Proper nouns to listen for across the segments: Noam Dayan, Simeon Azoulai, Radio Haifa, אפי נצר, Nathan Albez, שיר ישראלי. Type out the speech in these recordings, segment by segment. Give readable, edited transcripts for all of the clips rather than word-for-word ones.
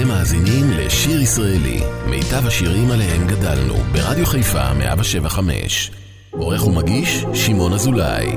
אתם מאזינים לשיר ישראלי, מיטב השירים עליהם גדלנו, ברדיו חיפה 107.5. עורך ומגיש שמעון אזולאי.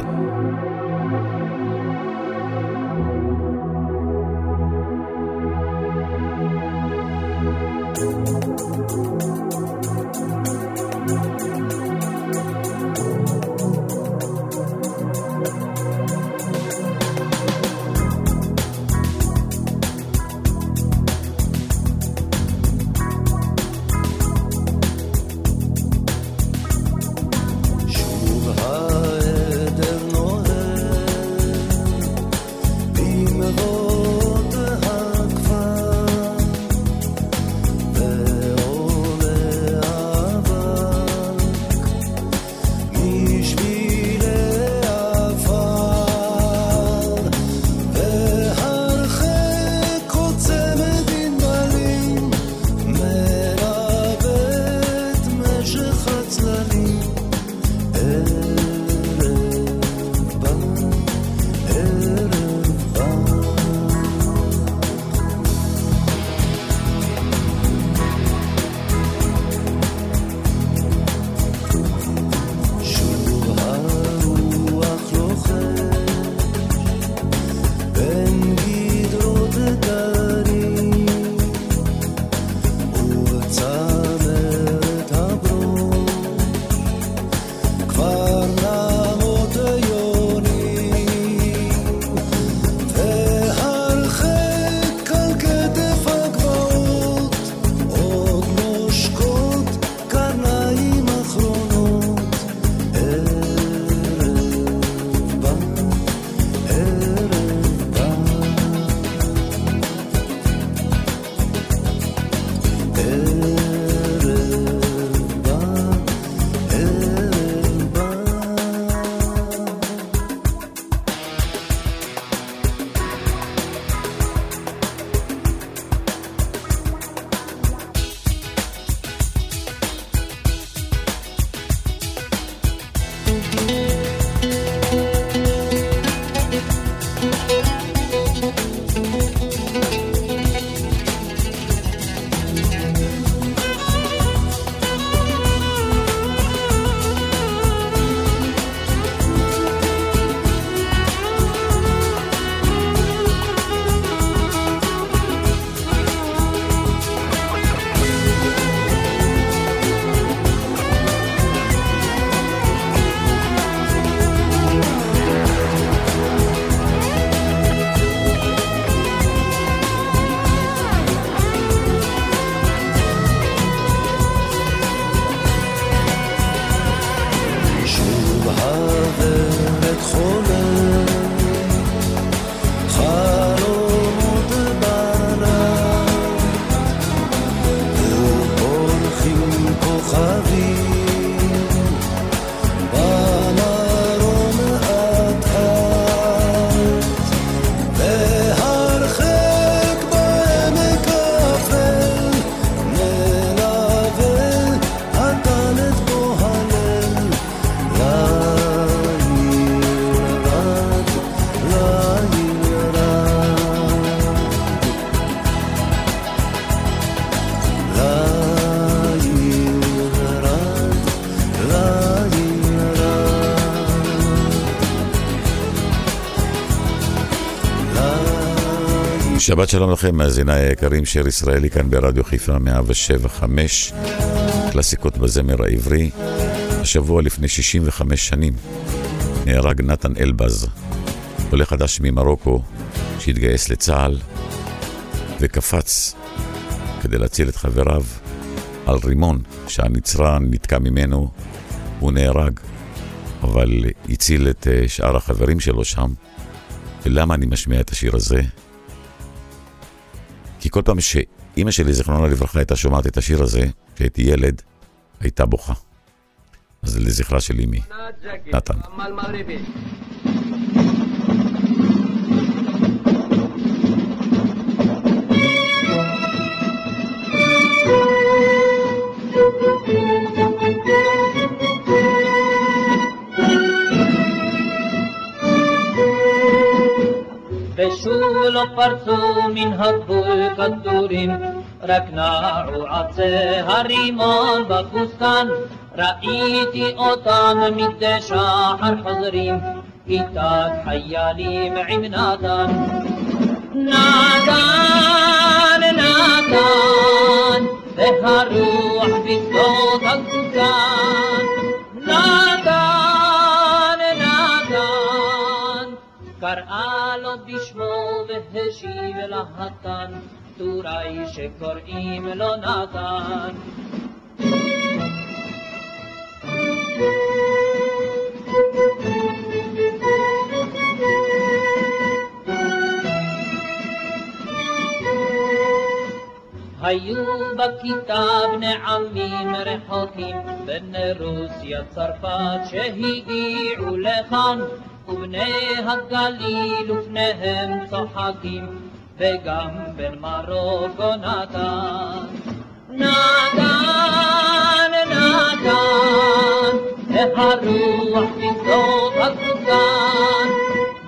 שבת שלום לכם, מאזיני היקרים, שיר ישראלי כאן ברדיו חיפה 107.5, קלאסיקות בזמר העברי. השבוע לפני 65 שנים נהרג נתן אלבז, עולה חדש ממרוקו שהתגייס לצה"ל וקפץ כדי להציל את חבריו על רימון שהנצרן נתקע ממנו. הוא נהרג, אבל הציל את שאר החברים שלו שם. ולמה אני משמיע את השיר הזה? כי כל פעם שאמא שלי, זיכרונה לברכה, הייתה שומעת את השיר הזה, כשהייתי ילד, הייתה בוכה. אז לזכרה של אמי, נתן. פרצו מן הגבול כדורים, רק נעו עצי הרימון בבוסתן, ראיתי אותם מדי שחר חוזרים, איתת חיילים עם נתן. נתן, נתן, והרוח בסוד הגבוסתן, נתן, נתן, קראה לו בשמו והשיב להתן, טוראי שקוראים לו נתן. היו בכיתה בני עמים רחוקים, בני רוסיה צרפת שהגיעו לכאן, ובני הגליל ופניהם צוחקים, וגם בן מרוקו נתן. נתן, נתן, והרוח בסוף הסוכן,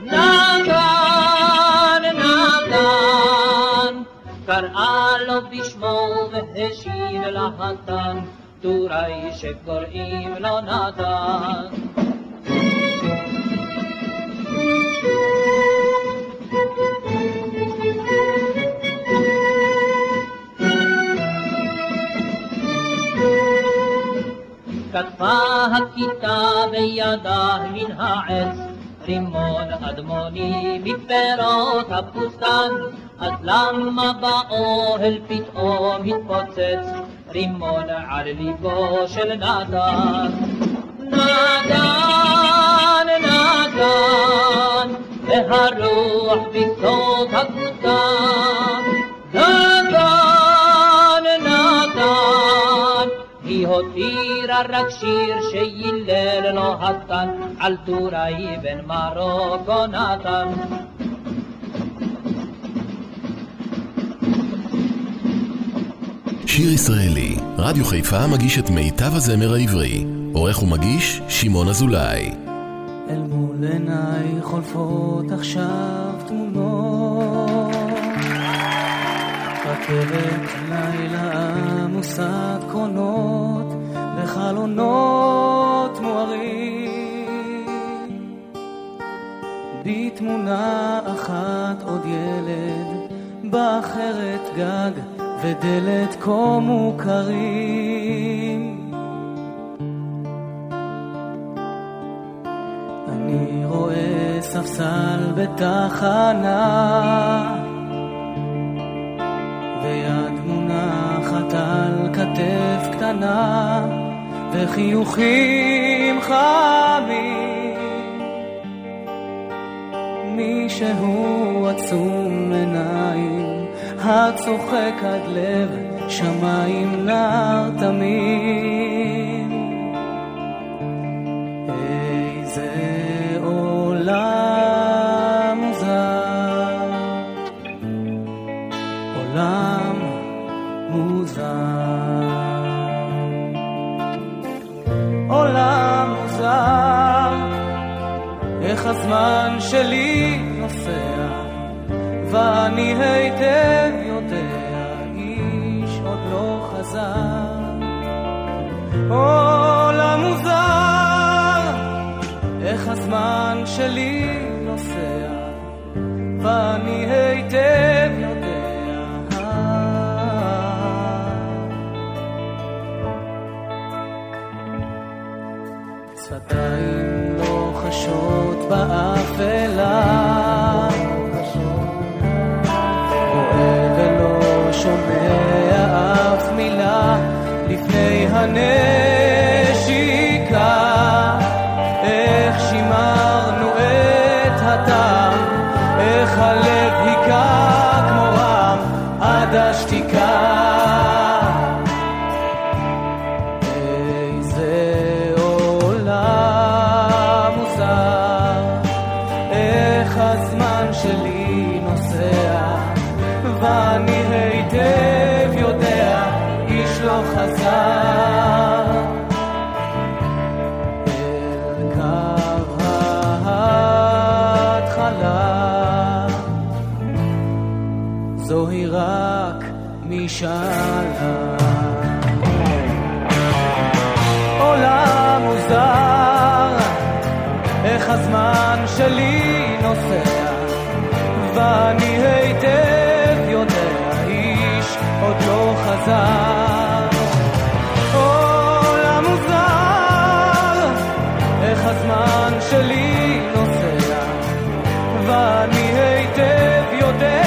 נתן, נתן, קראה לו בשמו והשיב להתן, טוראי שקוראים לו נתן. כתפה הכיתה בידה מן העץ, רימון אדמוני מפירות הפוסטן, אז למה באוהל פתאום התפוצץ, רימון על ליבו של נתן. נתן, נתן, והרוח בסוד הקבוצה, נתן, נתן, היא הותירה רק שיר שילל לו התן, על טוראי בן מרוקו נתן. שיר ישראלי, רדיו חיפה מגיש את מיטב הזמר העברי. עורך ומגיש שמעון אזולאי. אל מול עיניי חולפות עכשיו תמונות, רכבת לילה עמוסת קרונות וחלונות מוארים, בתמונה אחת עוד ילד, באחרת גג ודלת כה מוכרים. אני רואה ספסל בתחנה, ויד מונחת על כתף קטנה, וחיוכים חמים, מישהו עצום עיניים הצוחק עד לב שמיים נרתמים. איזה עולם מוזר, עולם מוזר, עולם מוזר, איך הזמן שלי נוסע ואני היטב יודע איש עוד לא חזר. עולם מוזר, איך הזמן שלי נוסע ואני היטב יודע שפתיים לא חשות באפלה, שומע אף מילה לפני הנשיקה, איך שימרנו את הטעם, איך הלב היכה כמו רם עד השתיקה. איזה עולם מוזר, איך הזמן שלי נוסע ואני היטב יודע איש לא חזר. אל קו ההתחלה משאלה עולם מוזר איך הזמן שלי נוסע ואני היטב יודע איש עוד לא חזר עולם מוזר איך הזמן שלי נוסע ואני היטב יודע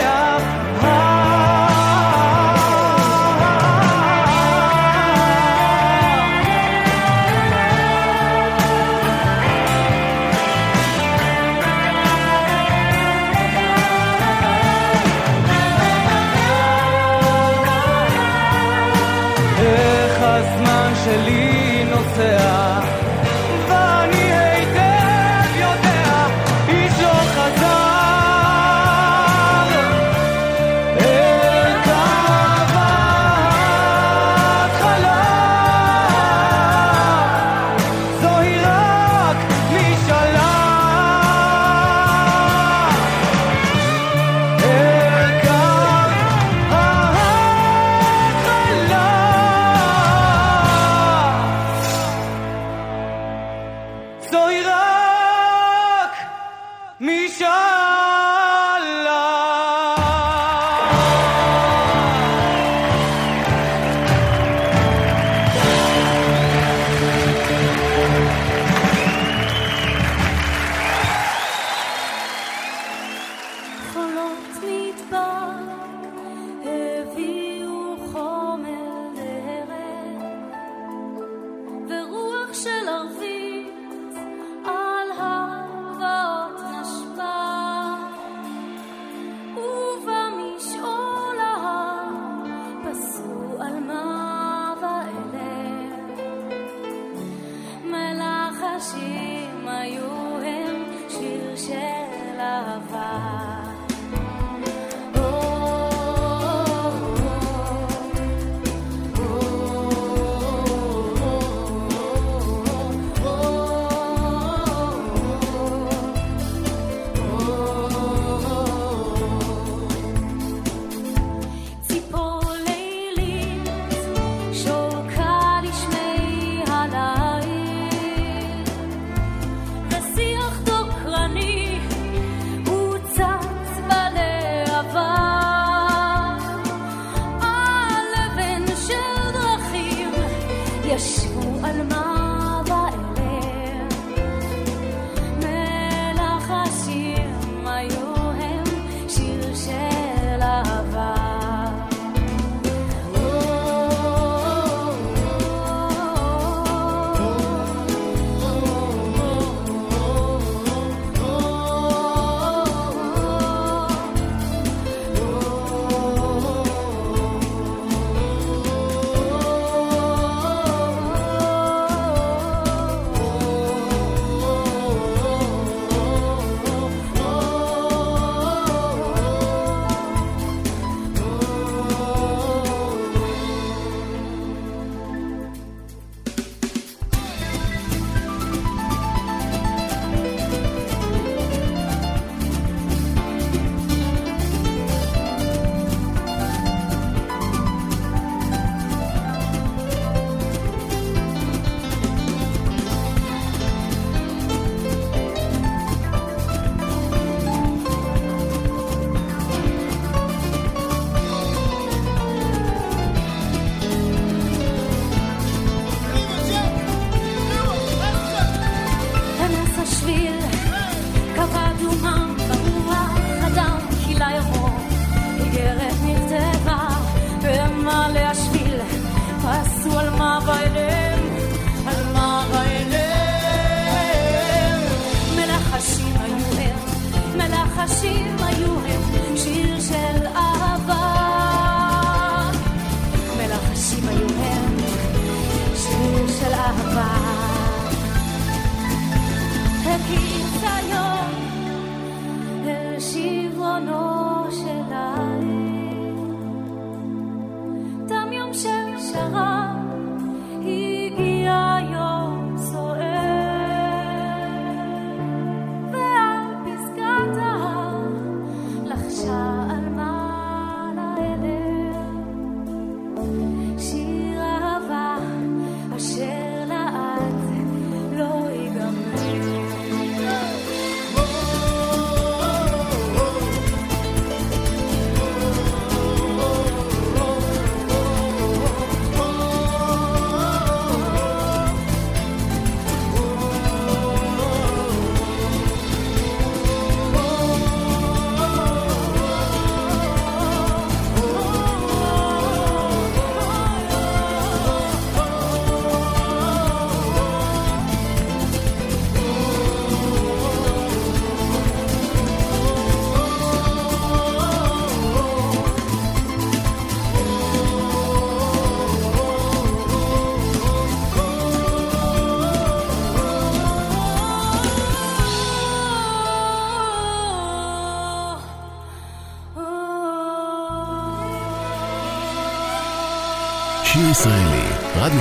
שיר ישראלי, רדיו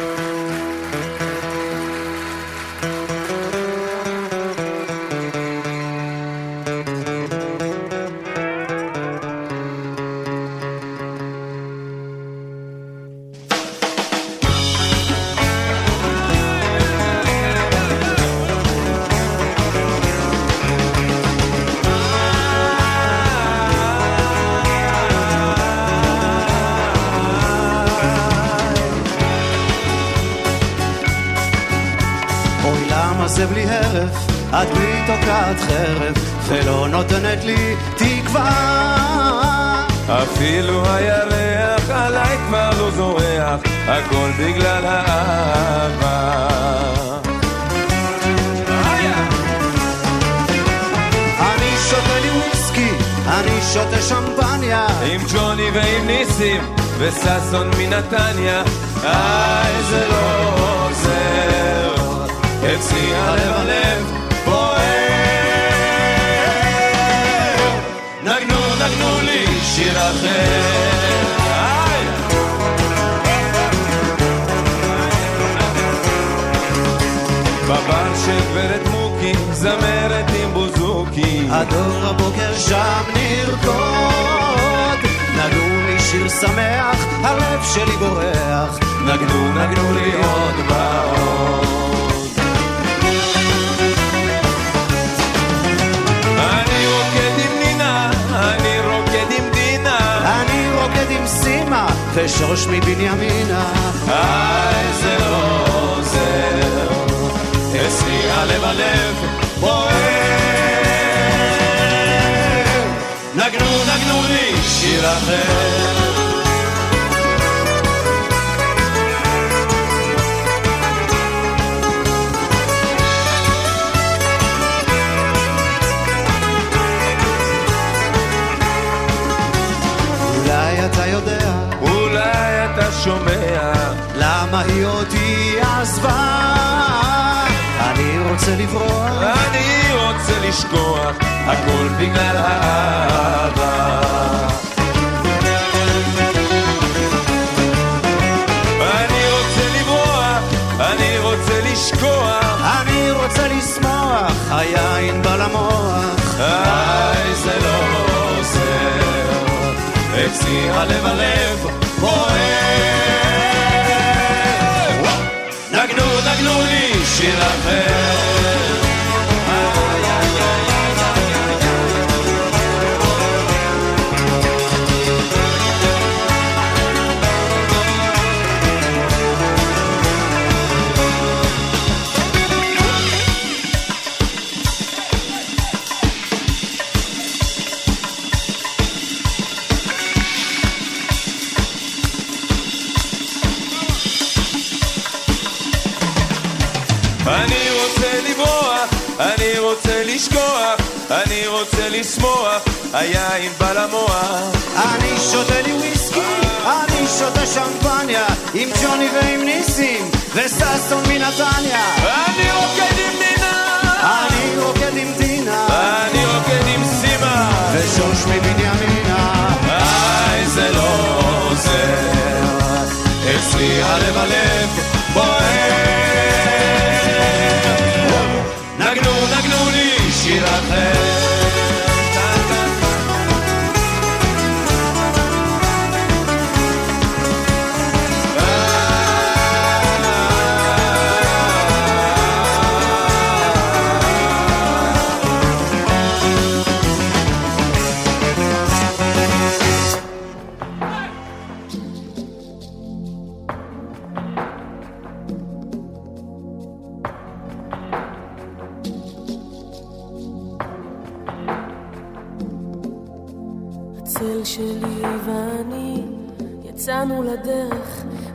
זה בלי הרף, את בי תוקעת חרב ולא נותנת לי תקווה. אפילו הירח עליי כבר לא זורח, הכל בגלל האהבה. אני שותה לי וויסקי, אני שותה שמפניה עם ג'וני ועם ניסים וססון מנתניה. איי, זה לא עוזר, אצלי הלב הלב בוער. נגנו לי שיר אחר, בבר של גברת מוקי, זמרת עם בוזוקי, הדור הבוקר שם נרקוד. נגנו לי שיר שמח, הלב שלי בורח, נגנו לי עוד בעוד. ושורש מבנימינה. איי, זה לא עוזר, אצלי הלב הלב בוער. נגנו לי שיר אחר, אולי אתה יודע, שומע, למה היא אותי עזבה. אני רוצה לברוח, אני רוצה לשכוח, הכל בגלל האהבה. אני רוצה לברוח, אני רוצה לשכוח, אני רוצה לשמוח, היין בא למוח. איי, זה לא עוזר, אצלי הלב הלב בוער. נגנו לי שיר אחר, אני רוצה לשמוח, היין בא למוח. אני שותה לי וויסקי, אני שותה שמפניה עם ג'וני ועם ניסים וססון מנתניה. אני רוקד עם נינה, אני רוקד עם דינה, אני רוקד עם סימה ושוש מבנימינה. איי, זה לא עוזר, אצלי הלב הלב בוער. נגנו לי שיר אחר,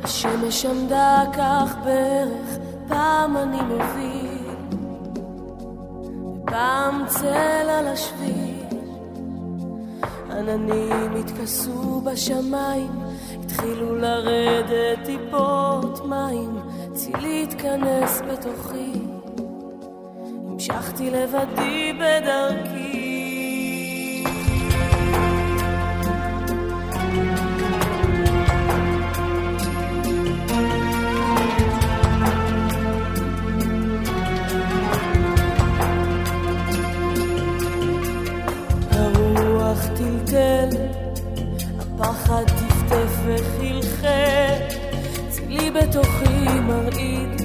השמש עמדה כך בערך, פעם אני מוביל ופעם צל על השביל. עננים התכסו בשמיים, התחילו לרדת טיפות מים, צילי התכנס בתוכי, המשכתי לבדי בדרכי. בתוכי מרעיד,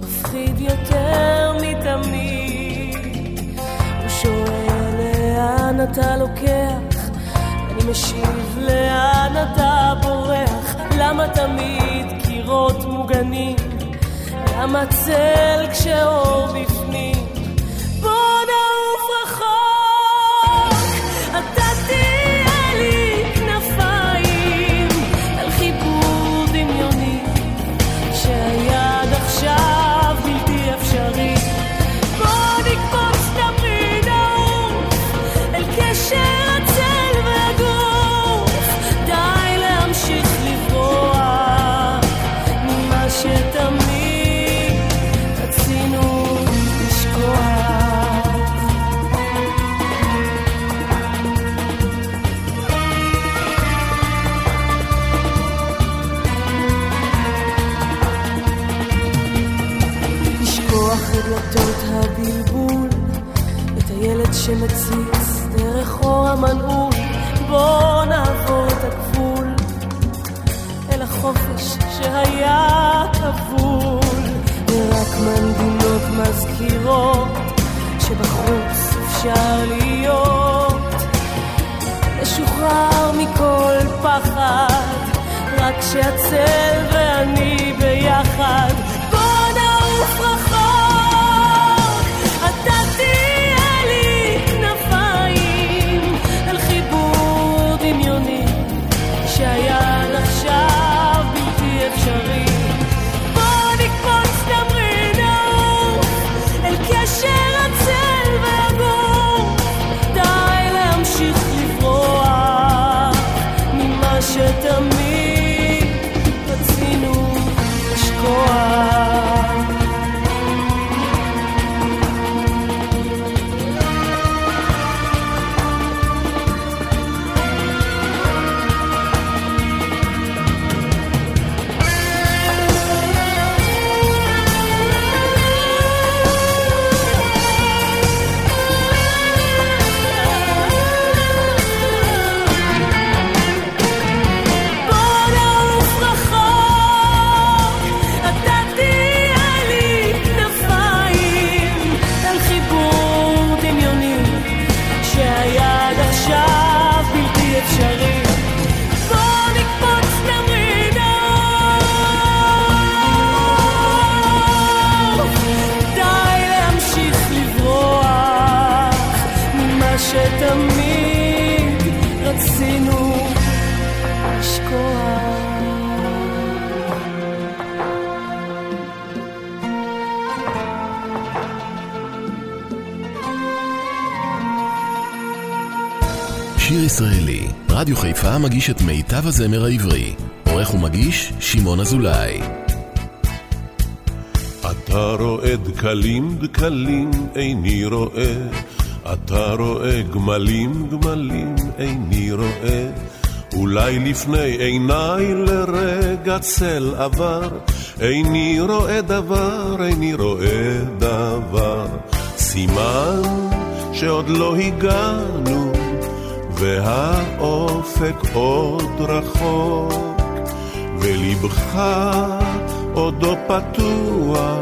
מפחיד יותר מתמיד. הוא שואל לאן אתה לוקח, אני משיב לאן אתה בורח. למה תמיד קירות מוגנים, למה צל כשאור בפנים? בוא נעוף רחוק, אתה תהיה לי כנפיים על חיבור דמיוני שהיד עכשיו בלתי אפשרי. בוא נקפוץ תמיד העוף אל קשר הצל והגוף, די להמשיך לברוח ממה שתמיד הבלבול, את הילד שמציץ דרך אור המנעול. בוא נעבור את הגבול אל החופש שהיה כבול, ורק מנגינות מזכירות שבחוץ אפשר להיות לשוחרר מכל פחד, רק שהצל ואני ביחד. בוא נעוף רחוק, תהיה לי כנפיים על חיבור דמיוני שהיה עכשיו בלתי אפשרי. בוא נקפוץ תמרין העוף אל קשר הצל והגוף, די להמשיך לברוח ממה שתמיד רצינו לשכוח. שיר ישראלי, רדיו חיפה מגיש את מיטב הזמר העברי. עורך ומגיש שמעון אזולאי. אתה רואה דקלים דקלים איני רואה, אתה רואה גמלים גמלים איני רואה. אולי לפני עיניי לרגע צל עבר, איני רואה דבר איני רואה דבר. סימן שעוד לא הגענו והאופק עוד רחוק, ולבך עודו פתוח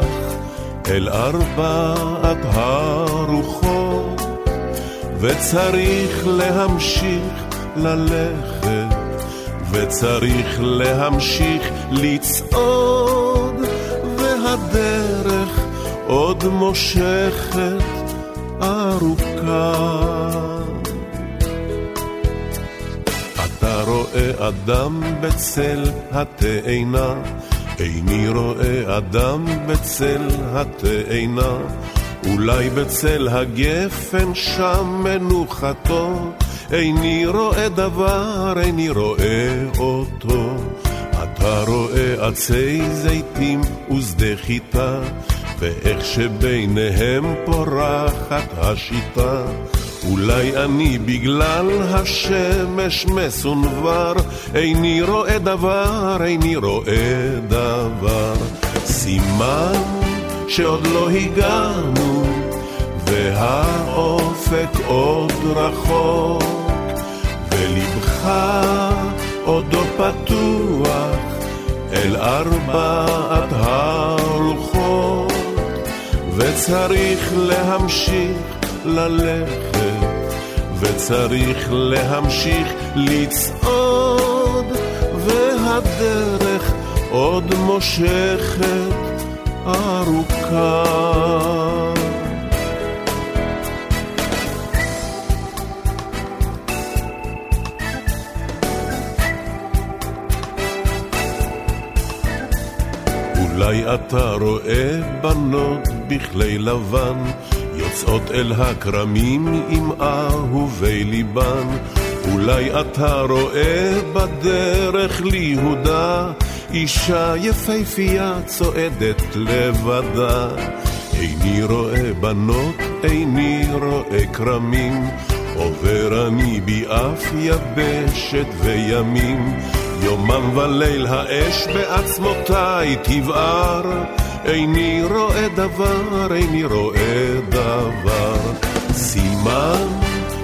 אל ארבעת הרוחות, וצריך להמשיך ללכת וצריך להמשיך לצעוד, והדרך עוד מושכת ארוכה. רואה אדם בצל התאנה, איני רואה אדם בצל התאנה. אולי בצל הגפן שם מנוחתו, איני רואה דבר, איני רואה אותו. אתה רואה עצי זיתים ושדה חיטה, ואיך שביניהם פורחת השיטה. אולי אני בגלל השמש מסונבר, איני רואה דבר, איני רואה דבר. סימן שעוד לא הגענו והאופק עוד רחוק, ולבך עודו פתוח אל ארבעת ההולכות, וצריך להמשיך ללכת, וצריך להמשיך לצעוד, והדרך עוד מושכת ארוכה. אולי אתה רואה בנות בכלי לבן, יוצאות אל הכרמים עם אהובי ליבן. אולי אתה רואה בדרך ליהודה, אישה יפהפייה צועדת לבדה. איני רואה בנות, איני רואה כרמים, עובר אני באף יבשת וימים. יומם וליל האש בעצמותיי תבער, איני רואה דבר, איני רואה דבר. סימן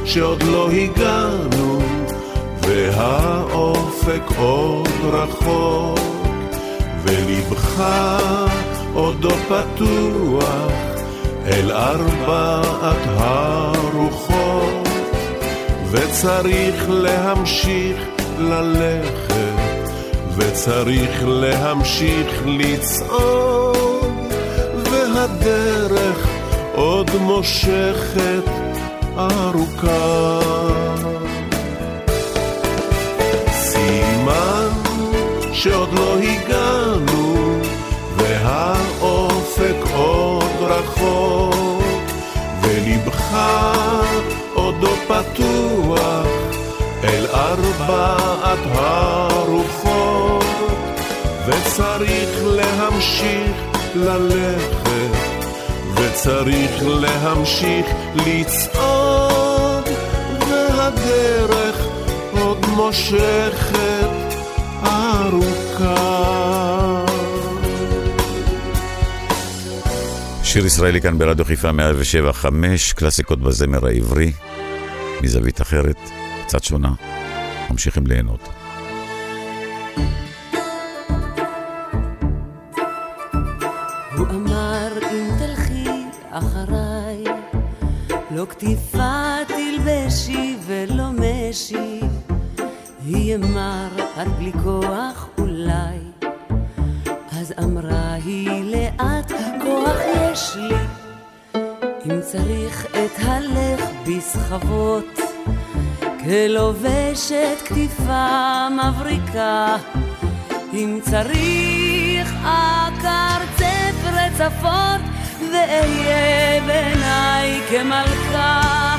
שעוד לא הגענו, והאופק עוד רחוק, ולבך עוד פתוח אל ארבעת הרוחות, וצריך להמשיך ללכת, וצריך להמשיך לצעוד, והדרך עוד מושכת ארוכה. סימן שעוד לא הגענו, והאופק עוד רחוק, ולבך עוד פתוח אל ארבעת הרוחות, וצריך להמשיך ללכת, וצריך להמשיך לצעוד, והדרך עוד מושכת ארוכה. שיר ישראלי כאן ברדיו חיפה 107.5, קלאסיקות בזמר העברי מזווית אחרת, קצת שונה, ממשיכים ליהנות. הוא אמר אם תלכי אחריי, לא כתיפה תלבשי ולא משי, היא אמר את בלי כוח אולי, אז אמרה היא לאט, כוח יש לי, אם צריך את הלך בסחבות, כלובשת כתיפה מבריקה, אם צריך אקרצף רצפות, ואהיה בעיניי כמלכה.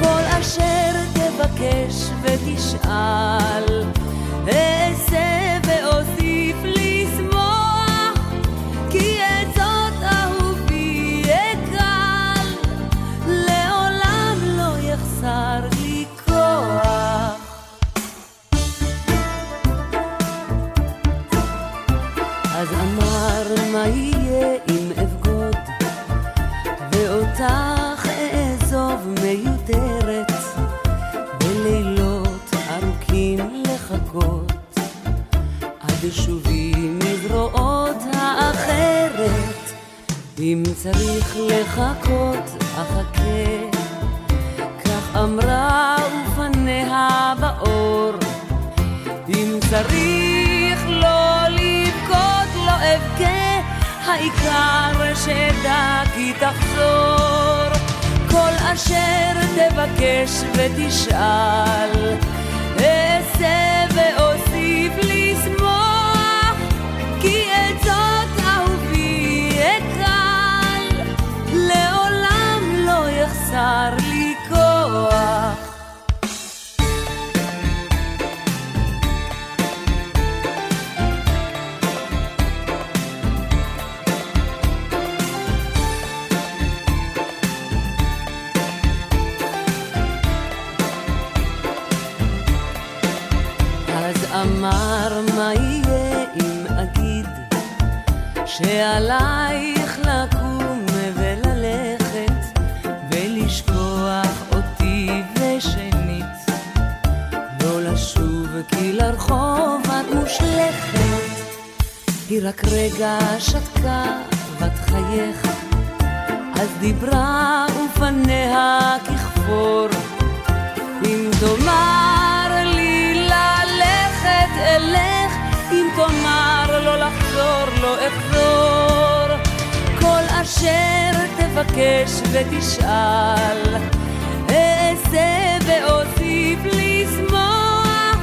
כל אשר תבקש ותשאל, אעשה ואוסיף לשמוח, כי את זאת אהובי יקל, לעולם לא יחסר לי כוח. אז אמר מה יהיה אם אבגוד, ואותך אעזוב מיותרת, בלילות ארוכים לחכות, עד שובי מזרועות האחרת. אם צריך לחכות אחכה, כך אמרה ופניה באור, אם צריך לא לבכות לא אבכה, העיקר שדע כי תחזור. כל אשר תבקש ותשאל, אעשה ואוסיף לשמוח, כי את זאת אהובי אקל, לעולם לא יחסר לי כוח. אמר מה יהיה אם אגיד שעלייך לקום וללכת ולשכוח אותי ושנית לא לשוב כי לרחוב את מושלכת רק רגע שתקה בת חייך, אז דיברה ופניה ככפור. אם תאמר לי ללכת אלך, אם תאמר לא לחזור לא אחזור. כל אשר תבקש ותשאל, אעשה ואוסיף לשמוח,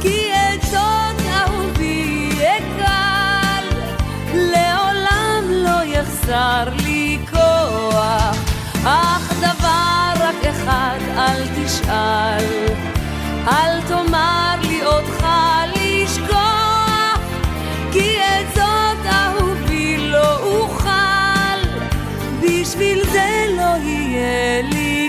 כי את זאת אהובי אקל, לעולם לא יחסר לי כוח. אך דבר רק אחד אל תשאל, אל תאמר לי אותך לשכוח, כי את זאת אהובי לא אוכל, בשביל זה לא יהיה לי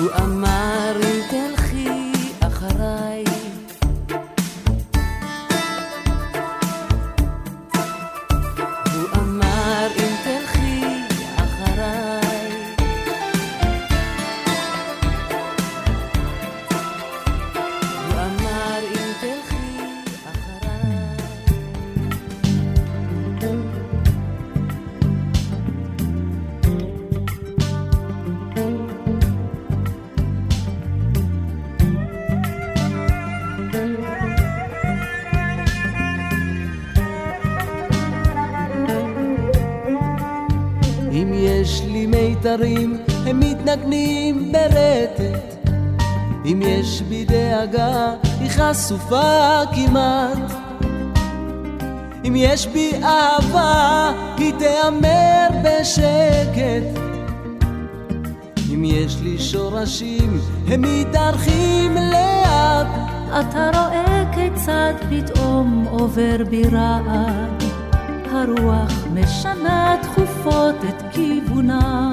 הוא אמר אם תלכי אחריי, הוא אמר אם תלכי אחריי, הוא אמר אם תלכי אחריי. הם מתנגנים ברטט, אם יש בי דאגה היא חשופה כמעט, אם יש בי אהבה היא תאמר בשקט, אם יש לי שורשים הם מתארחים לאט. אתה רואה כיצד פתאום עובר ברעד, הרוח משנה תכופות את כיוונה.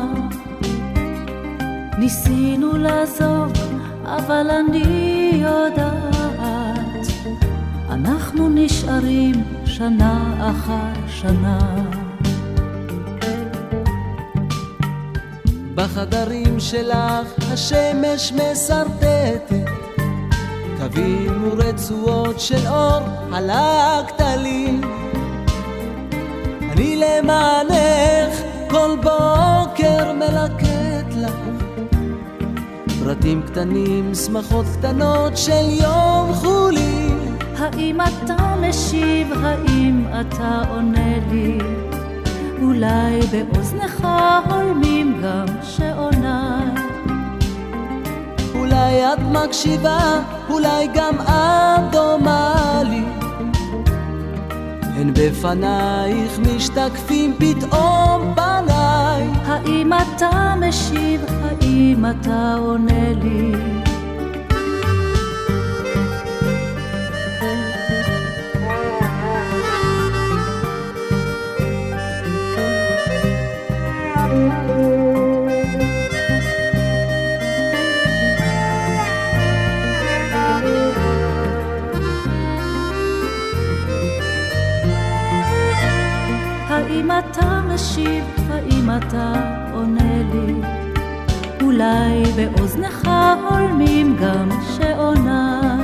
ניסינו לעזוב, אבל אני יודעת, אנחנו נשארים שנה אחר שנה. בחדרים שלך השמש מסרטטת קווים ורצועות של אור על הכתלים. אני למענך כל בוקר מלקט לך פרטים קטנים, שמחות קטנות של יום חולי. האם אתה משיב? האם אתה עונה לי? אולי באוזנך הולמים גם שעונה. אולי את מקשיבה, אולי גם את דומה לי, הן בפנייך משתקפים פתאום בניי. האם אתה משיב? האם אתה עונה לי? האם אתה משיב? האם אתה עונה לי? אולי באוזנך הולמים גם שעוני.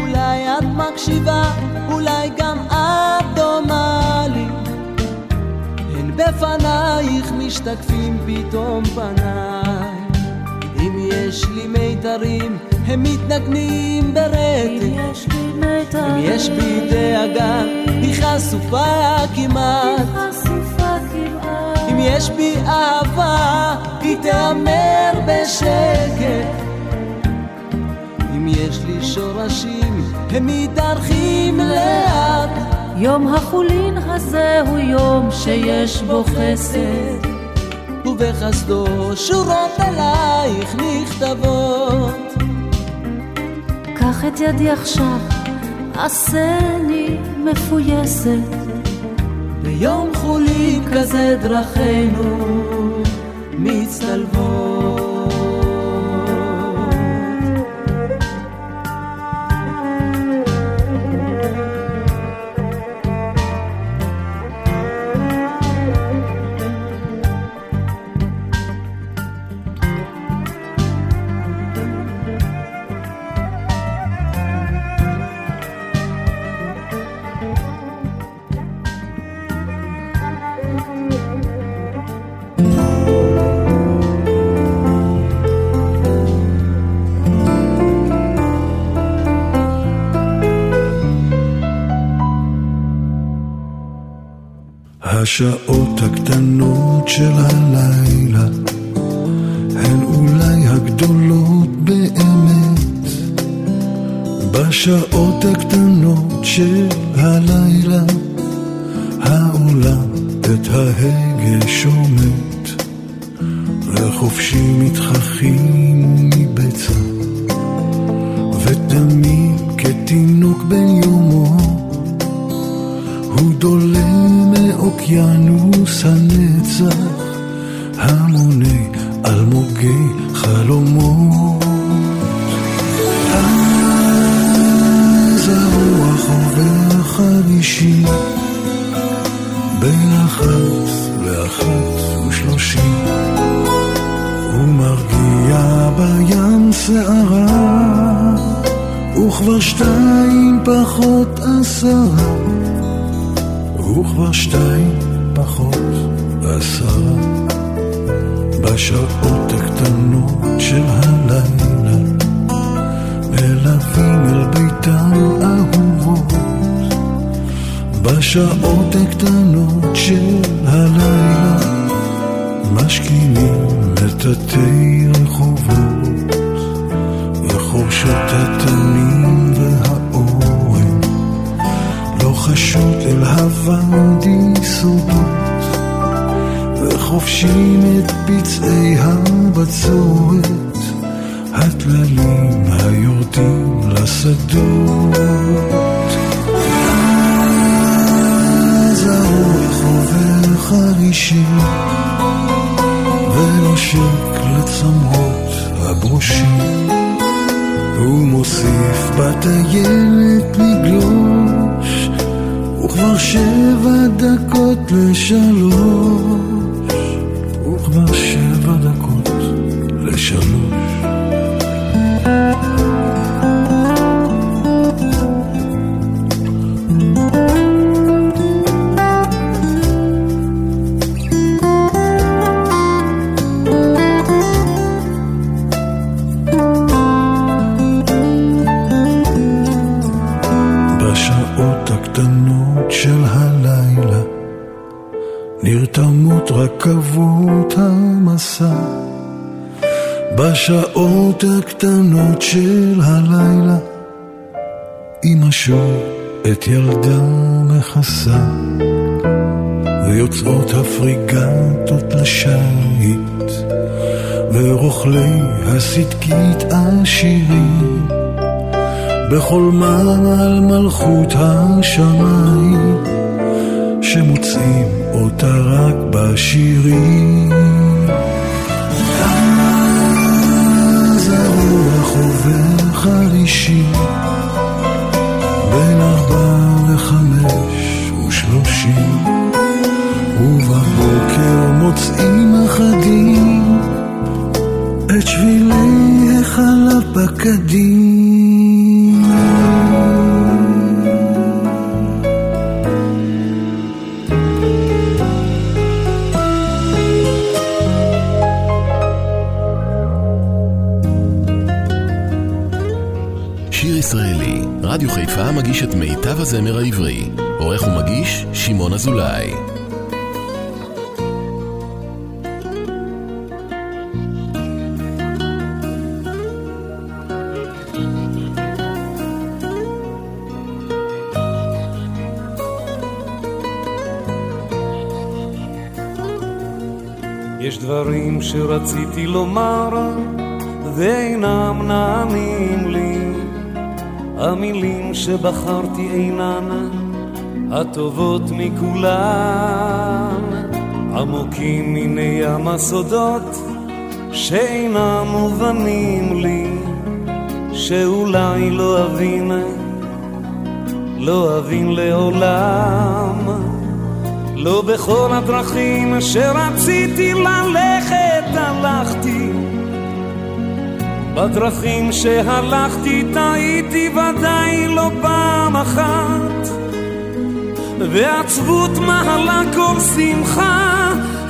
אולי את מקשיבה, אולי גם את דומה לי, הן בפנייך משתקפים פתאום פניי. אם יש לי מיתרים הם מתנגנים ברטט, אם יש בי דאגה היא חשופה כמעט, אם יש בי אהבה היא תאמר בשקט, אם יש לי שורשים הם מתארחים לאט. יום החולין הזה הוא יום שיש בו חסד, ובחסדו שורות אלייך נכתבות. קח את ידי עכשיו, עשני מפויסת, ביום חולי כזה דרכינו מצטלבות. השעות הקטנות של הלילה הן אולי הגדולות באמת. בשעות הקטנות של הלילה העולם את ההגה שומט, וחופשי מתחכים מבצע, ותמיד כתינוק בן יומו הוא דולם מאוקיינוס הנצח, המוני אלמוגי חלומות. אז הרוח עובר חמישי בין 1:00 ל-1:30, ומרגיע בים שערה, וכבר 2:10, וכבר 2:10. בשעות הקטנות של הלילה מלווים אל ביתם אהובות. בשעות הקטנות של הלילה משכינים מטאטי רחובות, וחורשות התנים והאורן לוחשות אל הוואדי סודות, וחופשים את פצעי הבצורת, הטללים היורדים לשדות. הרוח עובר חרישי ונושק לצמרות הברושים, ומוסיף בטיילת לגלוש, וכבר 7:50, וכבר 7:50. רכבות המסע בשעות הקטנות של הלילה, אמא שוב את ילדה מכסה, ויוצאות הפריגטות לשייט, ורוכלי הסדקית עשירים בחולמם על מלכות השמיים, שמוצאים אותה רק בשירים. אז הרוח עובר חרישי בין 4:05 ו-30, ובבוקר מוצאים אחדים את שבילי החלב הקדים. ישראלי, רדיו חיפה מגיש את מיטב הזמר העברי. עורך ומגיש שמעון אזולאי. יש דברים שרציתי לומר ואינם נעמים לי, המילים שבחרתי אינן הטובות מכולן, עמוקים מן ים הסודות שאינם מובנים לי, שאולי לא אבין לעולם. לא בכל הדרכים שרציתי ללכת הלכתי, בדרכים שהלכתי טעיתי ודאי לא פעם אחת, ועצבות מעלה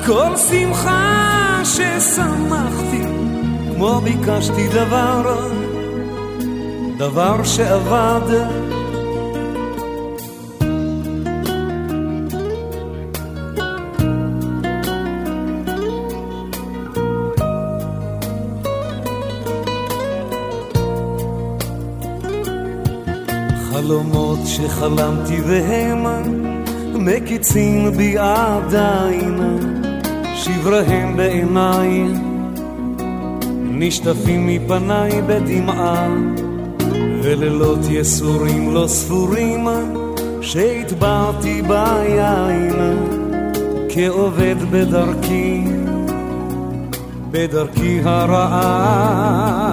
כל שמחה ששמחתי, כמו ביקשתי דבר שעבד. חלומות שחלמתי והם מקיצים בי עדיין, שבריהם בעיניי נשטפים מפניי בדמעה, ולילות יסורים לא ספורים שהטבעתי ביין, כעובד בדרכי, בדרכי הרעה.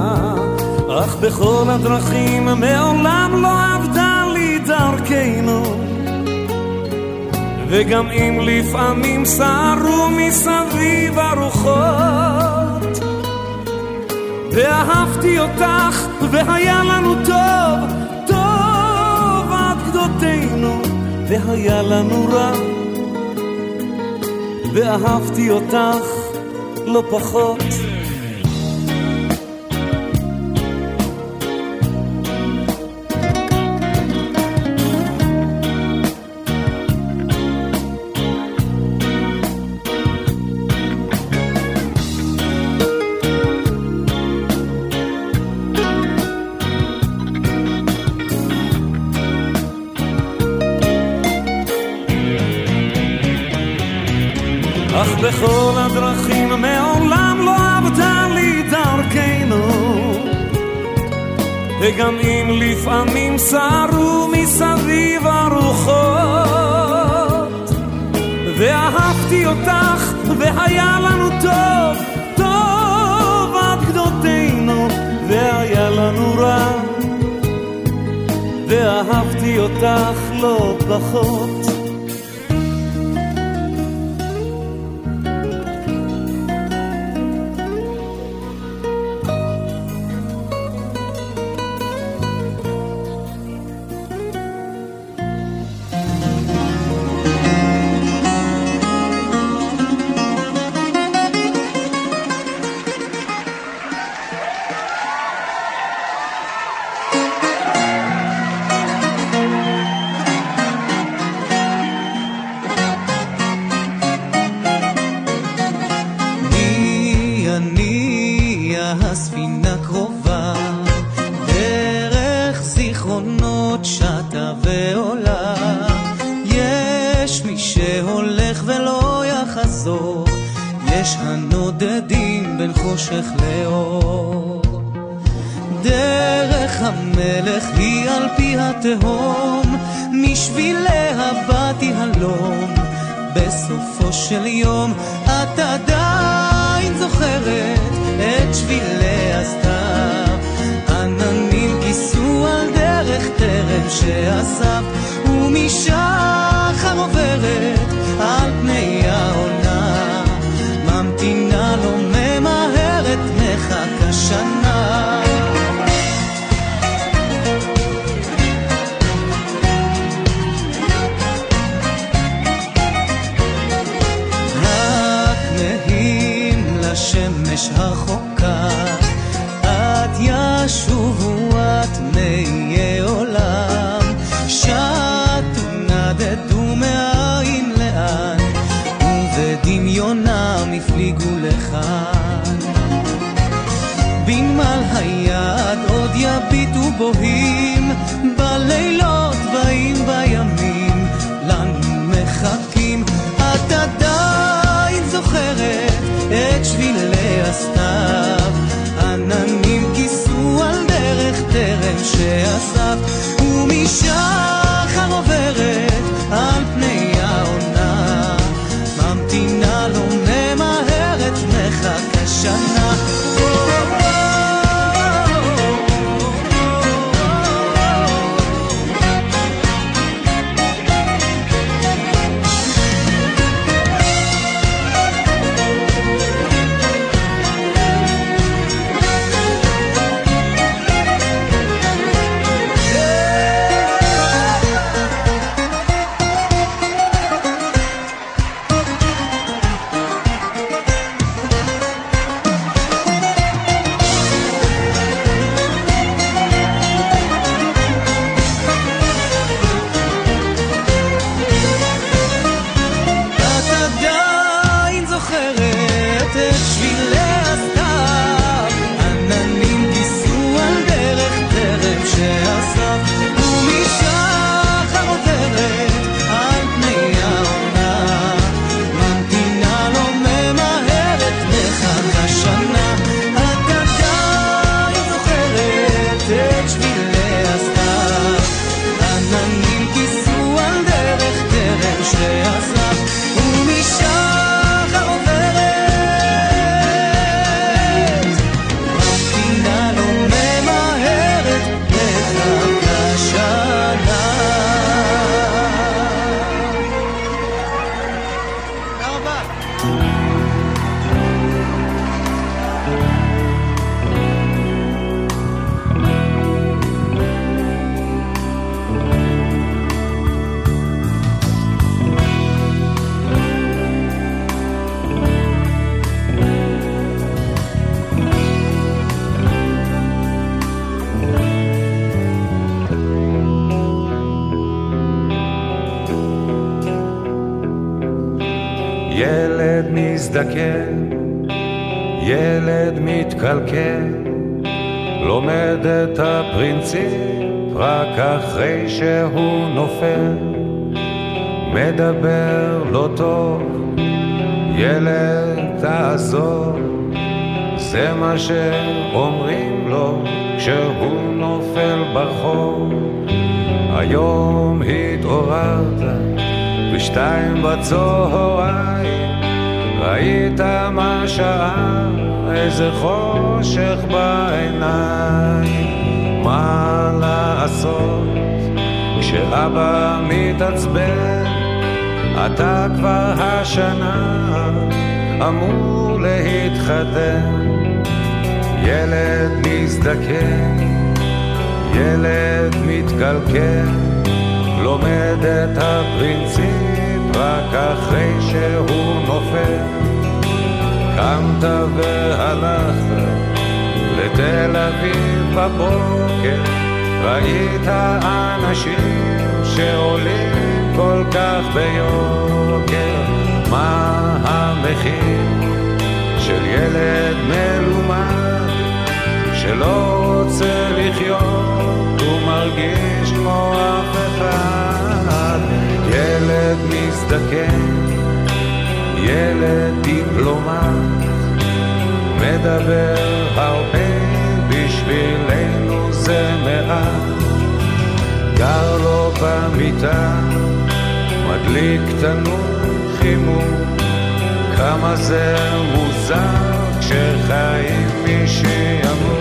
אך בכל הדרכים מעולם לא עבדה לי דרכנו, וגם אם לפעמים סערו מסביב הרוחות, ואהבתי אותך והיה לנו טוב, טוב עד גדותינו, והיה לנו רע, ואהבתי אותך לא פחות. בכל הדרכים מעולם לא עבדה לי דרכנו, וגם אם לפעמים סערו מסביב הרוחות, ואהבתי אותך והיה לנו טוב, טוב עד גדותינו, והיה לנו רע, ואהבתי אותך לא פחות. ילד מזדקן, ילד מתקלקל, לומד את הפרינציפ רק אחרי שהוא נופל, מדבר לא טוב, ילד תעזור, זה מה שאומרים לו כשהוא נופל ברחוב. היום התעוררת בשתיים בצהריים, ראית מה שעה, איזה חושך בעיניים. מה לעשות כשאבא מתעצבן, אתה כבר השנה אמור להתחתן. ילד מזדקן, ילד מתקלקל, לומד את הפרינציפ רק אחרי שהוא נופל. קמת והלכת לתל אביב בבוקר, ראית אנשים שעולים כל כך ביוקר. מה המחיר של ילד מלומד שלא רוצה לחיות ומרגיש כמו אף אחד? ילד מזדקן, ילד דיפלומט, מדבר הרבה, בשבילנו זה מעט. גר לו במיטה, מדליק תנור חימום, כמה זה מוזר כשחיים מישהי אמור.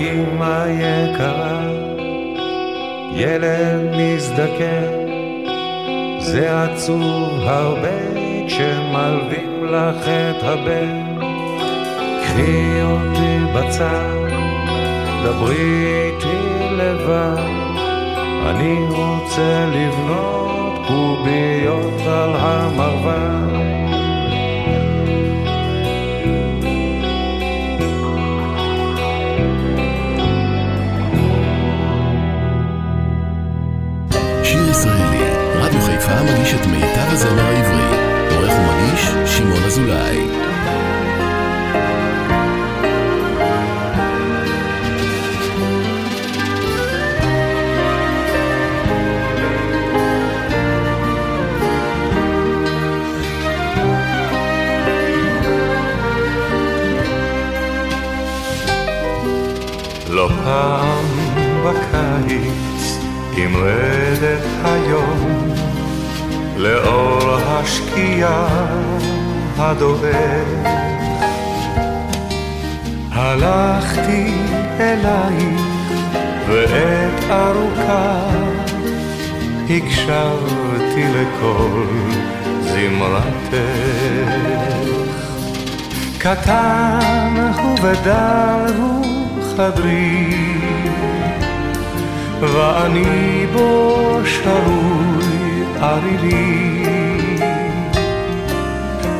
אמא יקרה, ילד מזדקן, זה עצוב הרבה כשמלווים לך את הבן. קחי אותי בצד, דברי איתי לבד, אני רוצה לבנות קוביות על המרבן. מגיש את מיטב הזמר העברי, עורך ומגיש שמעון אזולאי. לא פעם בקיץ עם רדת היום, לאור השקיעה הדובך, הלכתי אלייך ועת ארוכה הקשבתי לכל זמרתך. קטן ובדל הוא חדרי, ואני בו שרוי ערירי.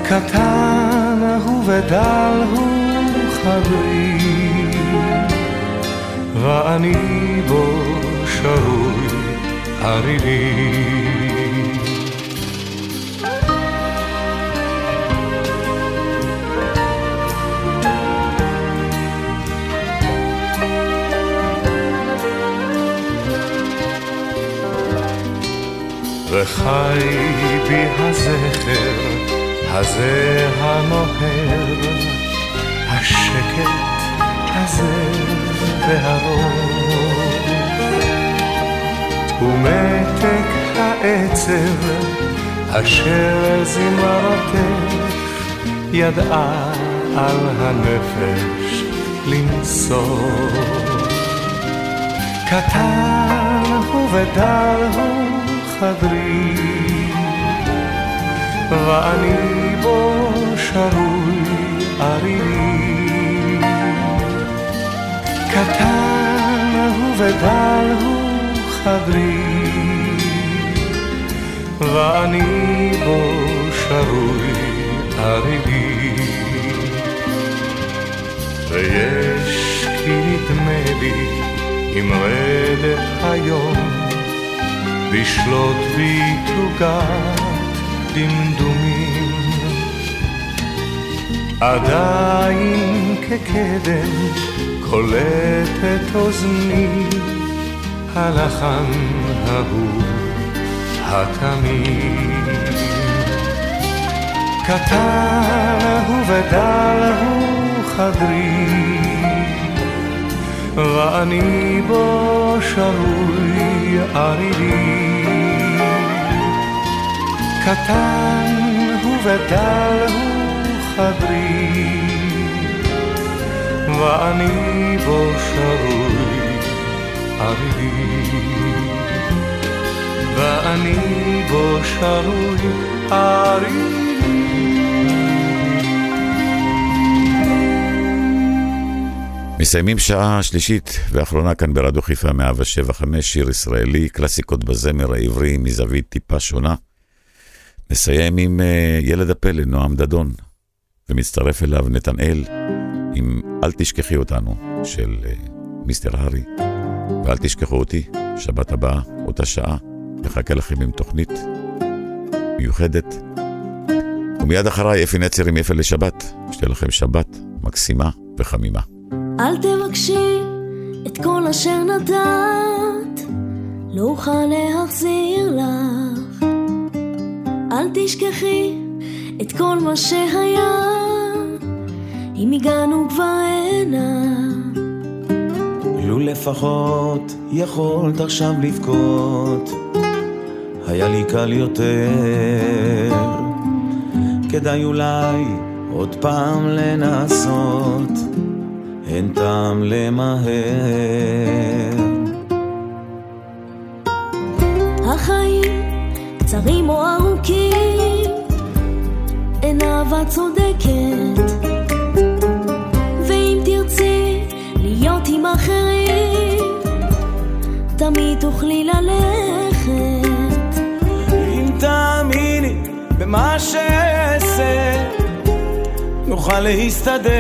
קטן הוא ודל הוא חדרי, ואני בו שרוי ערירי. וחי בי הזכר הזה הנוהר, השקט הזה והרוב, ומתק העצב אשר זמרתך ידעה על הנפש לנסור. קטן הוא ודל הוא חדרי, ואני בו שרוי ערירי, קטן הוא ודל הוא חדרי, ואני בו שרוי ערירי. ויש כי נדמה לי עם רדת היום בשלוט ביטוגה דמדומים, עדיין כקדם קולט את אוזני הלחן ההוא התמיד, קטן הוא ודל הוא חדרי, ואני בו שרוי ערירי, קטן הוא ודל הוא חדרי, ואני בו שרוי ערירי, ואני בו שרוי ערירי. מסיימים שעה שלישית ואחרונה כאן ברדיו חיפה 175, שיר ישראלי, קלאסיקות בזמר העברי מזווית טיפה שונה. נסיים עם ילד הפלא, נועם דדון, ומצטרף אליו נתנאל עם אל תשכחי אותנו של מיסטר הרי, ואל תשכחו אותי. שבת הבאה אותה שעה נחכה לכם עם תוכנית מיוחדת, ומיד אחריי אפי נצר עם יפה לשבת. שתהיה לכם שבת מקסימה וחמימה. אל תבקשי את כל אשר נתת, לא אוכל להחזיר לך, אל תשכחי את כל מה שהיה, אם הגענו כבר הנה. לו לפחות יכולת עכשיו לבכות, היה לי קל יותר. כדאי אולי עוד פעם לנסות, אין טעם למהר. החיים קצרים או ארוכים, אין אהבה צודקת, ואם תרצי להיות עם אחרים, תמיד תוכלי ללכת. אם תאמיני במה שעשה, נוכל להסתדר,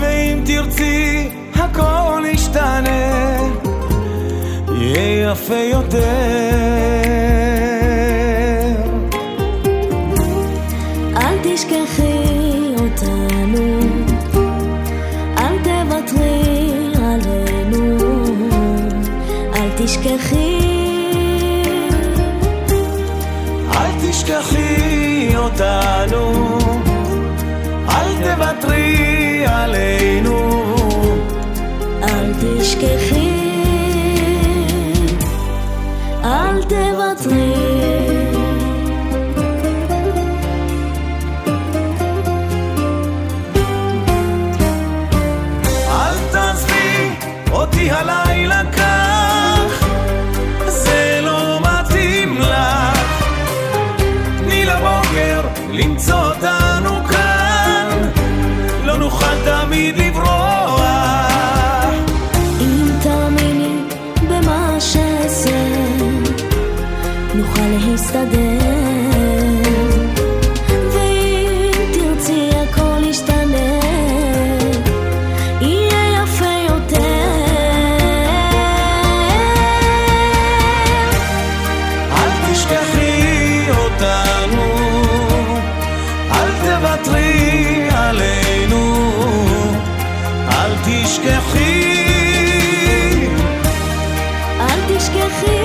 ואם תרצי הכל ישתנה, יהיה יפה יותר. אל תשכחי אותנו, אל תוותרי עלינו, אל תשכחי, אל תשכחי אותנו, אל תוותרי עלינו, אל תשכחי, אל תוותרי. אל תעזבי אותי הלילה כך, זה לא מתאים לך, תני לבוקר למצוא אותנו כאן, לא נוכל תמיד לברוח. אם תאמיני במה שעשה, נוכל להסתדר, ואם תרצי הכל ישתנה, יהיה יפה יותר. אל תשכחי אותנו, אל תוותרי עלינו, אל תשכחי, אל תשכחי,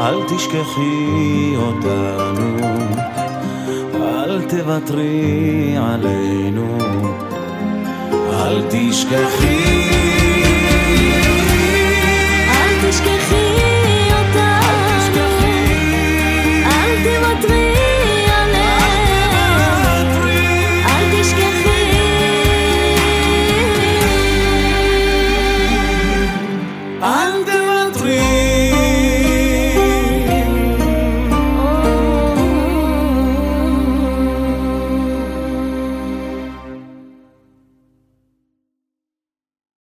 אל תשכחי אותנו, אל תוותרי עלינו, אל תשכחי